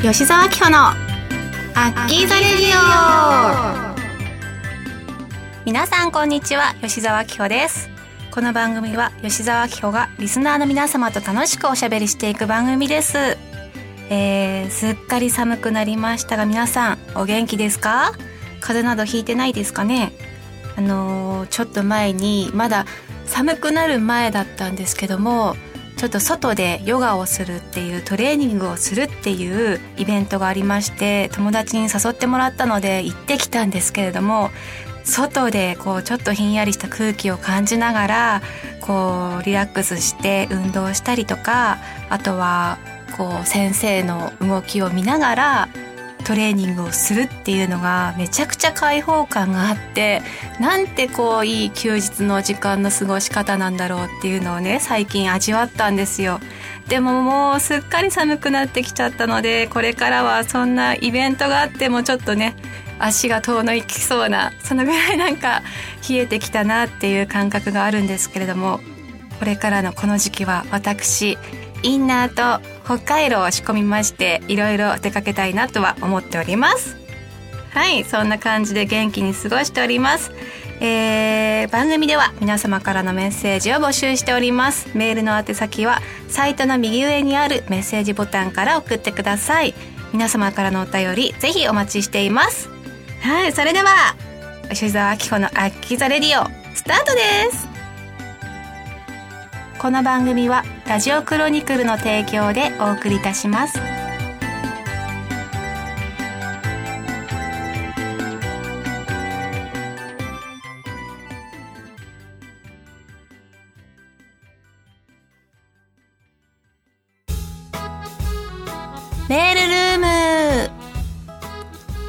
吉澤明穂のアッキーザレディオ。皆さんこんにちは、吉澤明穂です。この番組は吉澤明穂がリスナーの皆様と楽しくおしゃべりしていく番組です。すっかり寒くなりましたが、皆さんお元気ですか？風邪などひいてないですかね？ちょっと前に、まだ寒くなる前だったんですけども、ちょっと外でヨガをするっていう、トレーニングをするっていうイベントがありまして、友達に誘ってもらったので行ってきたんですけれども、外でこうちょっとひんやりした空気を感じながらこうリラックスして運動したりとか、あとはこう先生の動きを見ながらトレーニングをするっていうのが、めちゃくちゃ開放感があって、なんてこういい休日の時間の過ごし方なんだろうっていうのをね、最近味わったんですよ。でももうすっかり寒くなってきちゃったので、これからはそんなイベントがあってもちょっとね、足が遠のいきそうな、そのぐらいなんか冷えてきたなっていう感覚があるんですけれども、これからのこの時期は私インナーと北海道を仕込みまして、いろいろ出かけたいなとは思っております。はい、そんな感じで元気に過ごしております。番組では皆様からのメッセージを募集しております。メールの宛先はサイトの右上にあるメッセージボタンから送ってください。皆様からのお便り、ぜひお待ちしています。はい、それでは吉澤明穂のアッキーザレディオスタートです。この番組はラジオクロニクルの提供でお送りいたします。メールルーム、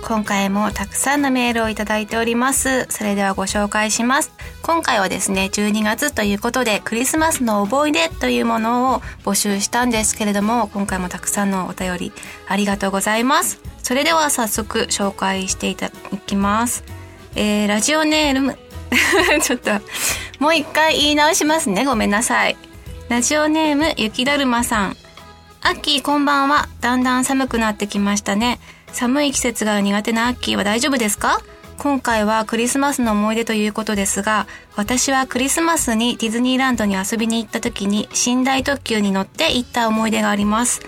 今回もたくさんのメールをいただいております。それではご紹介します。今回はですね、12月ということでクリスマスの思い出というものを募集したんですけれども、今回もたくさんのお便りありがとうございます。それでは早速紹介していただきます。ラジオネームちょっともう一回言い直しますね、ごめんなさい。ラジオネーム雪だるまさん。アッキーこんばんは。だんだん寒くなってきましたね。寒い季節が苦手なアッキーは大丈夫ですか？今回はクリスマスの思い出ということですが、私はクリスマスにディズニーランドに遊びに行った時に寝台特急に乗って行った思い出があります。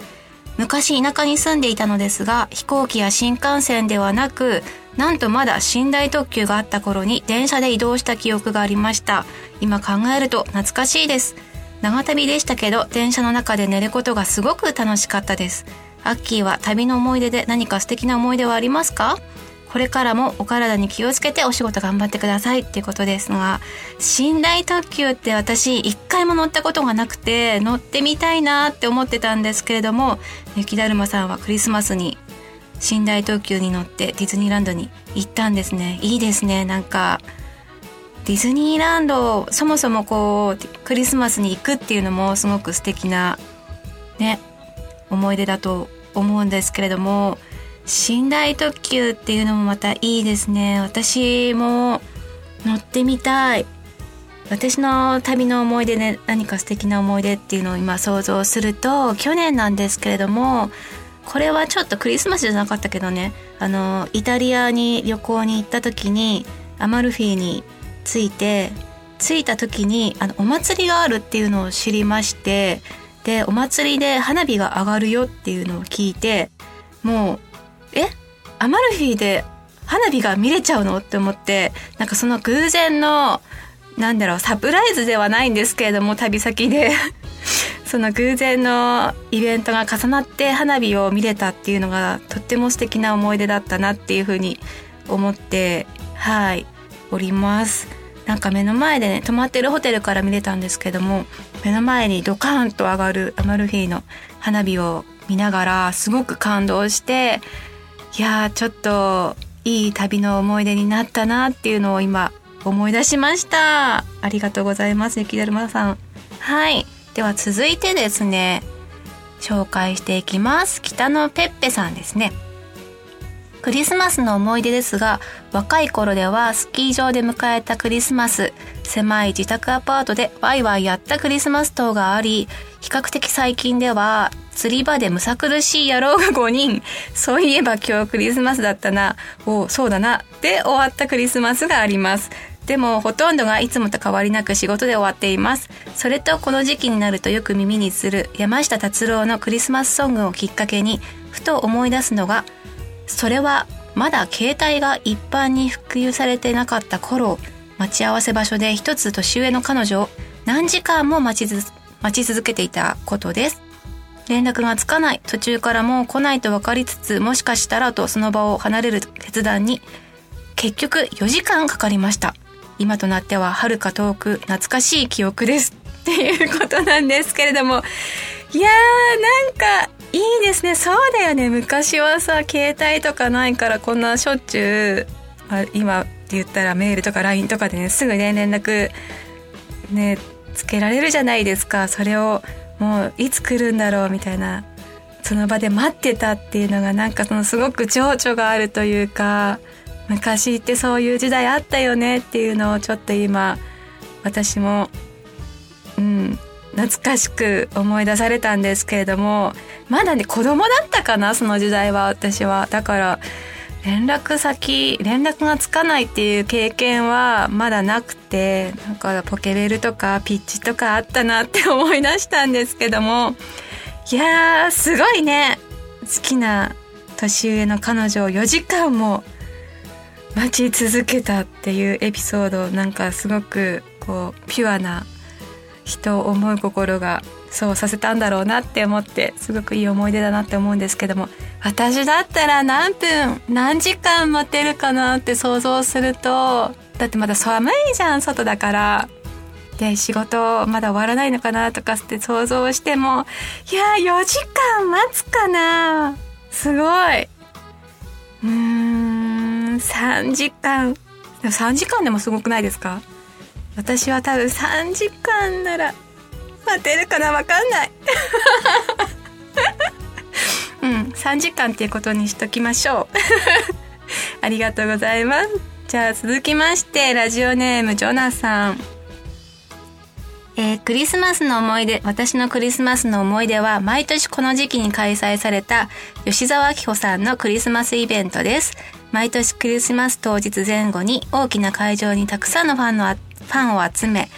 昔田舎に住んでいたのですが、飛行機や新幹線ではなく、なんとまだ寝台特急があった頃に電車で移動した記憶がありました。今考えると懐かしいです。長旅でしたけど、電車の中で寝ることがすごく楽しかったです。アッキーは旅の思い出で何か素敵な思い出はありますか？これからもお体に気をつけてお仕事頑張ってくださいっていうことですが、寝台特急って私一回も乗ったことがなくて、乗ってみたいなって思ってたんですけれども、雪だるまさんはクリスマスに寝台特急に乗ってディズニーランドに行ったんですね。いいですね。なんかディズニーランド、そもそもこうクリスマスに行くっていうのもすごく素敵なね、思い出だと思うんですけれども、寝台特急っていうのもまたいいですね。私も乗ってみたい。私の旅の思い出で、ね、何か素敵な思い出っていうのを今想像すると、去年なんですけれども、これはちょっとクリスマスじゃなかったけどね、イタリアに旅行に行った時にアマルフィに着いた時にお祭りがあるっていうのを知りまして、でお祭りで花火が上がるよっていうのを聞いて、もうアマルフィで花火が見れちゃうのって思って、なんかその偶然のサプライズではないんですけれども、旅先でその偶然のイベントが重なって花火を見れたっていうのが、とっても素敵な思い出だったなっていうふうに思っております。なんか目の前でね、泊まってるホテルから見れたんですけども、目の前にドカーンと上がるアマルフィの花火を見ながらすごく感動して、いやー、ちょっといい旅の思い出になったなっていうのを今思い出しました。ありがとうございます、雪だるまさん。はい、では続いてですね、紹介していきます。北野ペッペさんですね。クリスマスの思い出ですが、若い頃ではスキー場で迎えたクリスマス、狭い自宅アパートでワイワイやったクリスマス等があり、比較的最近では釣り場でむさ苦しい野郎が5人、そういえば今日クリスマスだったな、おそうだなで終わったクリスマスがあります。でもほとんどがいつもと変わりなく仕事で終わっています。それとこの時期になるとよく耳にする山下達郎のクリスマスソングをきっかけにふと思い出すのが、それはまだ携帯が一般に普及されてなかった頃、待ち合わせ場所で一つ年上の彼女を何時間も待ち続けていたことです。連絡がつかない、途中からもう来ないと分かりつつ、もしかしたらとその場を離れる決断に結局4時間かかりました。今となっては遥か遠く懐かしい記憶ですっていうことなんですけれども、いやーなんかいいですね。そうだよね、昔はさ携帯とかないからこんなしょっちゅう、今って言ったらメールとか LINE とかでねすぐね連絡ねつけられるじゃないですか。それをもういつ来るんだろうみたいな、その場で待ってたっていうのがなんかそのすごく情緒があるというか、昔ってそういう時代あったよねっていうのをちょっと今私も懐かしく思い出されたんですけれども、まだね子供だったかなその時代は私は。だから連絡がつかないっていう経験はまだなくて、なんかポケベルとかピッチとかあったなって思い出したんですけども、いやーすごいね、好きな年上の彼女を4時間も待ち続けたっていうエピソード、なんかすごくこうピュアな人を思う心がそうさせたんだろうなって思って、すごくいい思い出だなって思うんですけども、私だったら何分何時間待てるかなって想像すると、だってまだ寒いじゃん外だから、で仕事まだ終わらないのかなとかって想像しても、いや4時間待つかな、すごい、3時間、3時間でもすごくないですか。私は多分3時間なら待てるかな、分かんない3時間っていうことにしときましょうありがとうございます。じゃあ続きましてラジオネームジョナさん、クリスマスの思い出、私のクリスマスの思い出は毎年この時期に開催された吉沢明子さんのクリスマスイベントです。毎年クリスマス当日前後に大きな会場にたくさんのファンを集め、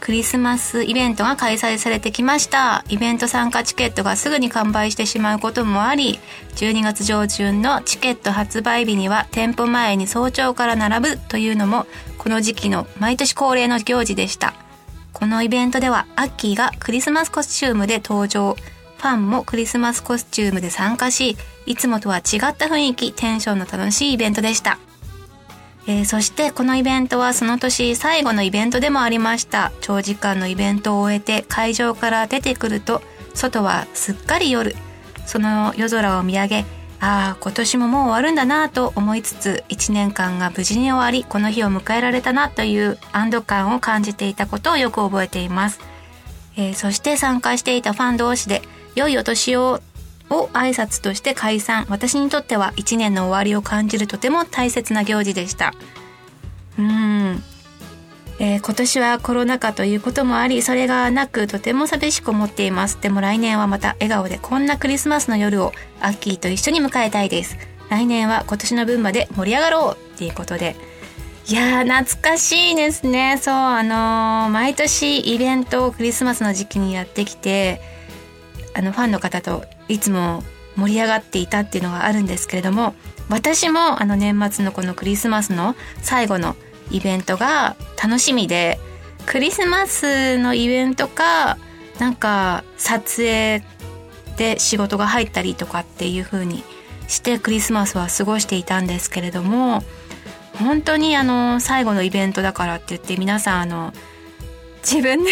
クリスマスイベントが開催されてきました。イベント参加チケットがすぐに完売してしまうこともあり、12月上旬のチケット発売日には店舗前に早朝から並ぶというのもこの時期の毎年恒例の行事でした。このイベントではアッキーがクリスマスコスチュームで登場、ファンもクリスマスコスチュームで参加し、いつもとは違った雰囲気、テンションの楽しいイベントでした。そしてこのイベントはその年最後のイベントでもありました。長時間のイベントを終えて会場から出てくると、外はすっかり夜。その夜空を見上げ、ああ今年ももう終わるんだなと思いつつ、1年間が無事に終わり、この日を迎えられたなという安堵感を感じていたことをよく覚えています。そして参加していたファン同士で、良いお年を挨拶として解散。私にとっては1年の終わりを感じるとても大切な行事でした。今年はコロナ禍ということもあり、それがなくとても寂しく思っています。でも来年はまた笑顔でこんなクリスマスの夜をアッキーと一緒に迎えたいです。来年は今年の分まで盛り上がろうっていうことで、いやー懐かしいですね。そう、毎年イベントをクリスマスの時期にやってきて、ファンの方といつも盛り上がっていたっていうのがあるんですけれども、私も年末のこのクリスマスの最後のイベントが楽しみで、クリスマスのイベントかなんか撮影で仕事が入ったりとかっていう風にしてクリスマスは過ごしていたんですけれども、本当に最後のイベントだからって言って皆さん自分で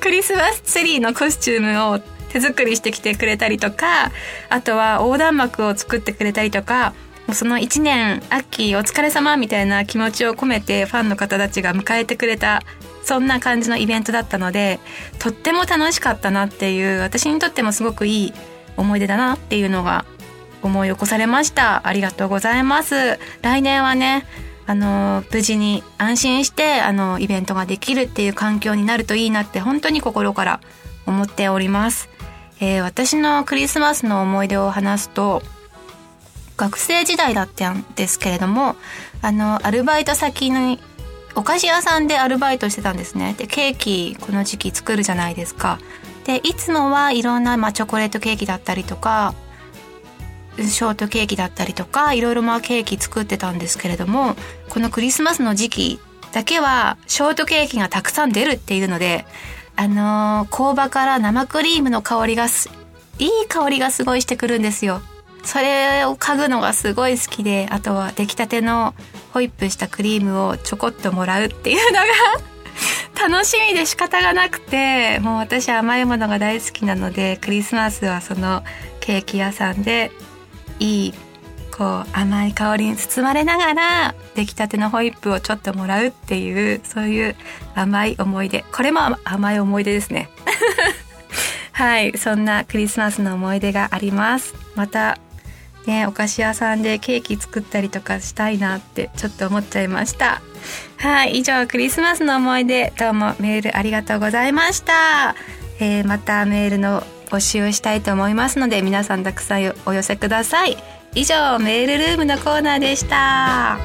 クリスマスツリーのコスチュームを手作りしてきてくれたりとか、あとは横断幕を作ってくれたりとか、もうその1年アッキーお疲れ様みたいな気持ちを込めてファンの方たちが迎えてくれた、そんな感じのイベントだったので、とっても楽しかったなっていう、私にとってもすごくいい思い出だなっていうのが思い起こされました。ありがとうございます。来年はね無事に安心してイベントができるっていう環境になるといいなって本当に心から思っております。私のクリスマスの思い出を話すと、学生時代だったんですけれども、アルバイト先にお菓子屋さんでアルバイトしてたんですね。で、ケーキこの時期作るじゃないですか。で、いつもはいろんな、チョコレートケーキだったりとかショートケーキだったりとかいろいろケーキ作ってたんですけれども、このクリスマスの時期だけはショートケーキがたくさん出るっていうので、工場から生クリームの香りがいい香りがすごいしてくるんですよ。それを嗅ぐのがすごい好きで、あとは出来たてのホイップしたクリームをちょこっともらうっていうのが楽しみで仕方がなくて、もう私甘いものが大好きなので、クリスマスはそのケーキ屋さんでいい甘い香りに包まれながら出来たてのホイップをちょっともらうっていう、そういう甘い思い出、これも甘い思い出ですねはい、そんなクリスマスの思い出があります。またね、お菓子屋さんでケーキ作ったりとかしたいなってちょっと思っちゃいました。はい、以上クリスマスの思い出、どうもメールありがとうございました、またメールの募集をしたいと思いますので、皆さんたくさんお寄せください。以上、メールルームのコーナーでした。アッ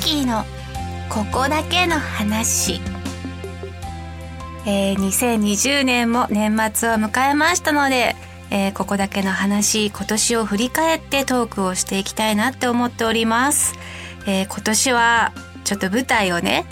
キーのここだけの話、2020年も年末を迎えましたので、ここだけの話、今年を振り返ってトークをしていきたいなって思っております、今年はちょっと舞台をね、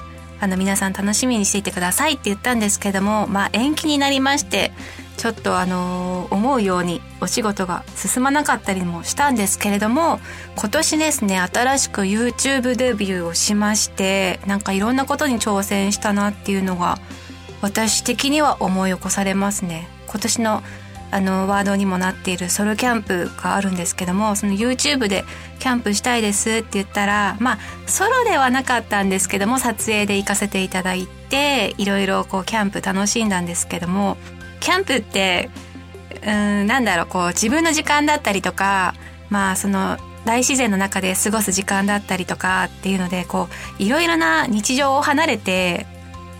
皆さん楽しみにしていてくださいって言ったんですけども、延期になりまして、ちょっと思うようにお仕事が進まなかったりもしたんですけれども、今年ですね、新しく YouTube デビューをしまして、なんかいろんなことに挑戦したなっていうのが私的には思い起こされますね。今年のワードにもなっているソロキャンプがあるんですけども、その YouTube でキャンプしたいですって言ったら、ソロではなかったんですけども、撮影で行かせていただいて、いろいろキャンプ楽しんだんですけども、キャンプって自分の時間だったりとか、その大自然の中で過ごす時間だったりとかっていうので、いろいろな日常を離れて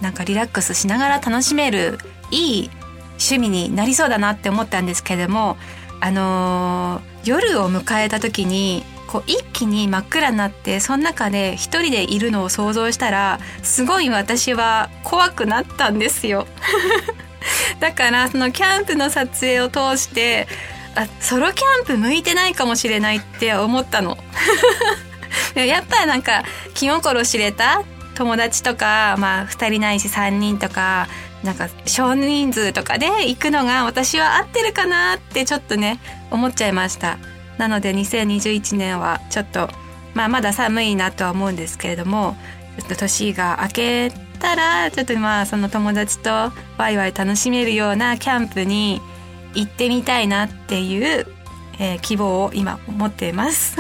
なんかリラックスしながら楽しめるいい趣味になりそうだなって思ったんですけれども、夜を迎えた時に一気に真っ暗になって、その中で一人でいるのを想像したら、すごい私は怖くなったんですよだからそのキャンプの撮影を通して、ソロキャンプ向いてないかもしれないって思ったのやっぱりなんか気心知れた友達とか、2人ないし3人とか、なんか少人数とかで行くのが私は合ってるかなってちょっとね思っちゃいました。なので2021年はちょっと、まだ寒いなとは思うんですけれども、ちょっと年が明けたらちょっとその友達とワイワイ楽しめるようなキャンプに行ってみたいなっていう、希望を今持っています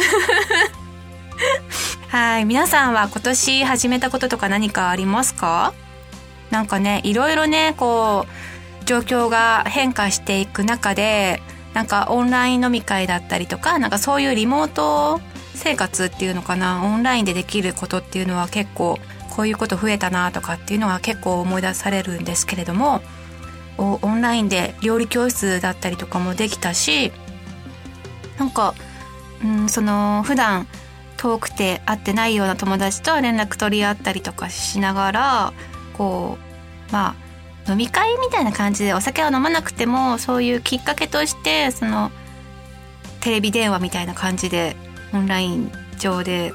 はい、皆さんは今年始めたこととか何かありますか？なんかね、いろいろね、状況が変化していく中で、なんかオンライン飲み会だったりとか、なんかそういうリモート生活っていうのかな、オンラインでできることっていうのは結構、こういうこと増えたなとかっていうのは結構思い出されるんですけれども、オンラインで料理教室だったりとかもできたし、なんか、その普段遠くて会ってないような友達と連絡取り合ったりとかしながら、飲み会みたいな感じでお酒を飲まなくても、そういうきっかけとしてそのテレビ電話みたいな感じでオンライン上で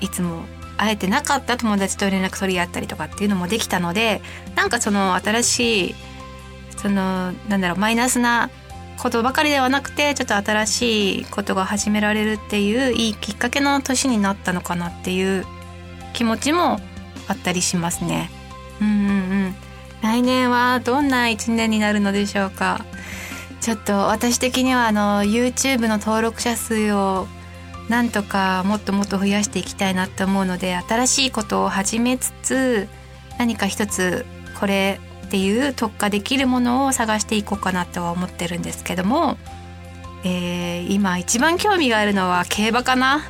いつも会えてなかった友達と連絡取り合ったりとかっていうのもできたので、なんかその新しいマイナスなことばかりではなくて、ちょっと新しいことが始められるっていういいきっかけの年になったのかなっていう気持ちもあったりしますね。来年はどんな一年になるのでしょうか。ちょっと私的にはYouTube の登録者数をなんとかもっともっと増やしていきたいなと思うので、新しいことを始めつつ、何か一つこれっていう特化できるものを探していこうかなとは思ってるんですけども、今一番興味があるのは競馬かな。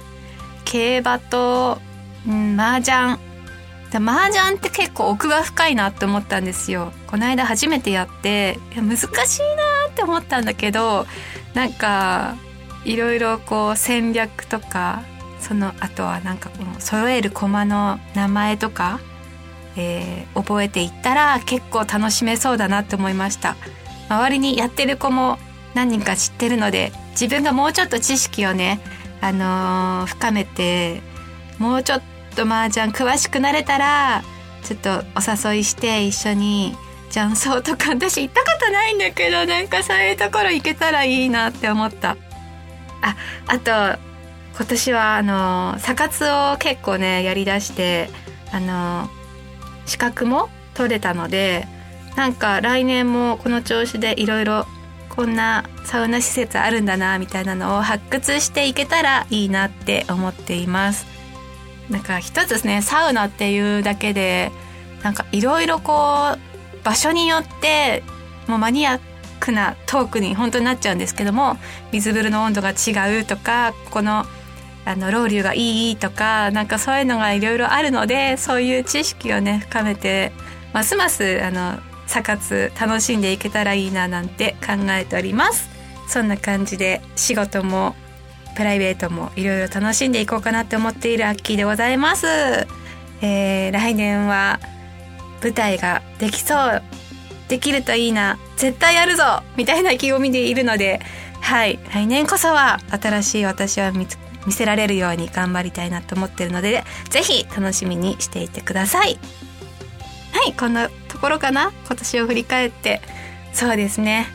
競馬と、麻雀。麻雀って結構奥が深いなって思ったんですよ。この間初めてやって難しいなって思ったんだけど、なんかいろいろこう戦略とか、そのあとはなんかこの揃える駒の名前とか、覚えていったら結構楽しめそうだなって思いました。周りにやってる子も何人か知ってるので、自分がもうちょっと知識をね、深めて、もうちょっと麻雀詳しくなれたらちょっとお誘いして一緒に雀荘とか、私行ったことないんだけど、なんかそういうところ行けたらいいなって思った。あと今年はサ活を結構ねやりだして、資格も取れたので、なんか来年もこの調子でいろいろこんなサウナ施設あるんだなみたいなのを発掘していけたらいいなって思っています。なんか一つですね、サウナっていうだけでなんかいろいろこう場所によってもうマニアックなトークに本当になっちゃうんですけども、水風呂の温度が違うとか、ここのロウリュがいいとか、なんかそういうのがいろいろあるので、そういう知識をね深めて、ますますサ活楽しんでいけたらいいななんて考えております。そんな感じで仕事もプライベートもいろいろ楽しんでいこうかなって思っているアッキーでございます。来年は舞台ができそう、できるといいな、絶対やるぞみたいな意気込みでいるので、はい、来年こそは新しい私を見せられるように頑張りたいなと思っているので、ぜひ楽しみにしていてください。はい、こんなところかな。今年を振り返って、そうですね、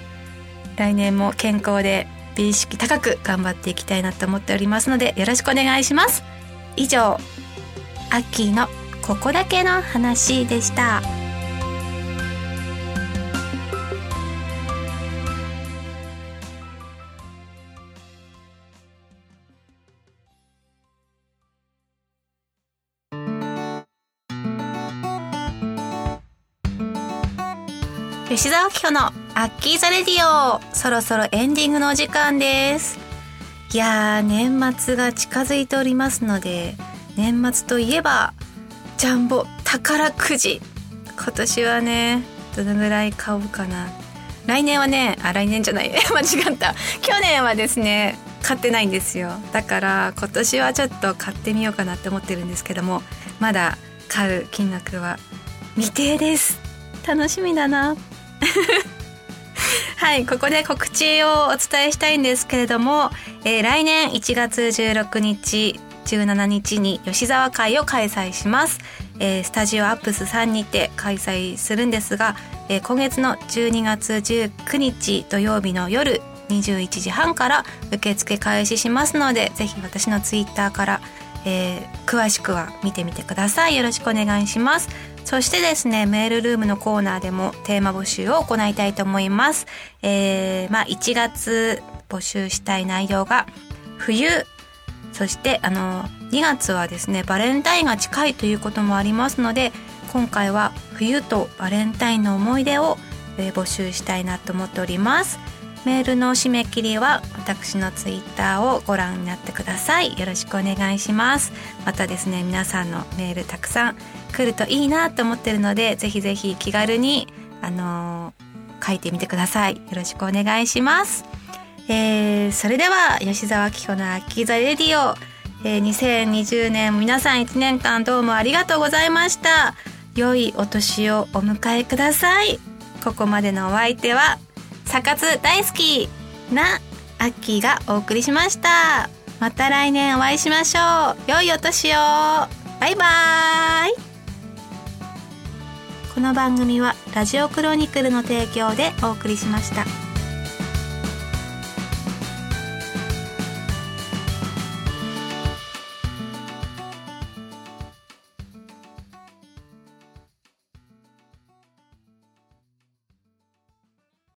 来年も健康で美意識高く頑張っていきたいなと思っておりますので、よろしくお願いします。以上、アッキーのここだけの話でした。吉澤明子のアッキーザレディオ、そろそろエンディングのお時間です。いやー、年末が近づいておりますので、年末といえばジャンボ宝くじ、今年はねどのぐらい買おうかな。来年はね、来年じゃない間違った、去年はですね買ってないんですよ。だから今年はちょっと買ってみようかなって思ってるんですけども、まだ買う金額は未定です。楽しみだなはい、ここで告知をお伝えしたいんですけれども、来年1月16日17日に吉沢会を開催します。スタジオアップスさんにて開催するんですが、今月の12月19日土曜日の夜21時半から受付開始しますので、ぜひ私のツイッターから、詳しくは見てみてください。よろしくお願いします。そしてですね、メールルームのコーナーでもテーマ募集を行いたいと思います。1月募集したい内容が冬、そして2月はですね、バレンタインが近いということもありますので、今回は冬とバレンタインの思い出を、募集したいなと思っております。メールの締め切りは私のツイッターをご覧になってください。よろしくお願いします。またですね、皆さんのメールたくさん来るといいなと思ってるので、ぜひぜひ気軽に書いてみてください。よろしくお願いします。それでは吉澤明子のアッキーザレディオ、2020年皆さん1年間どうもありがとうございました。良いお年をお迎えください。ここまでのお相手はサ活大好きなアッキーがお送りしました。また来年お会いしましょう。良いお年を。バイバイ。この番組はラジオクロニクルの提供でお送りしました。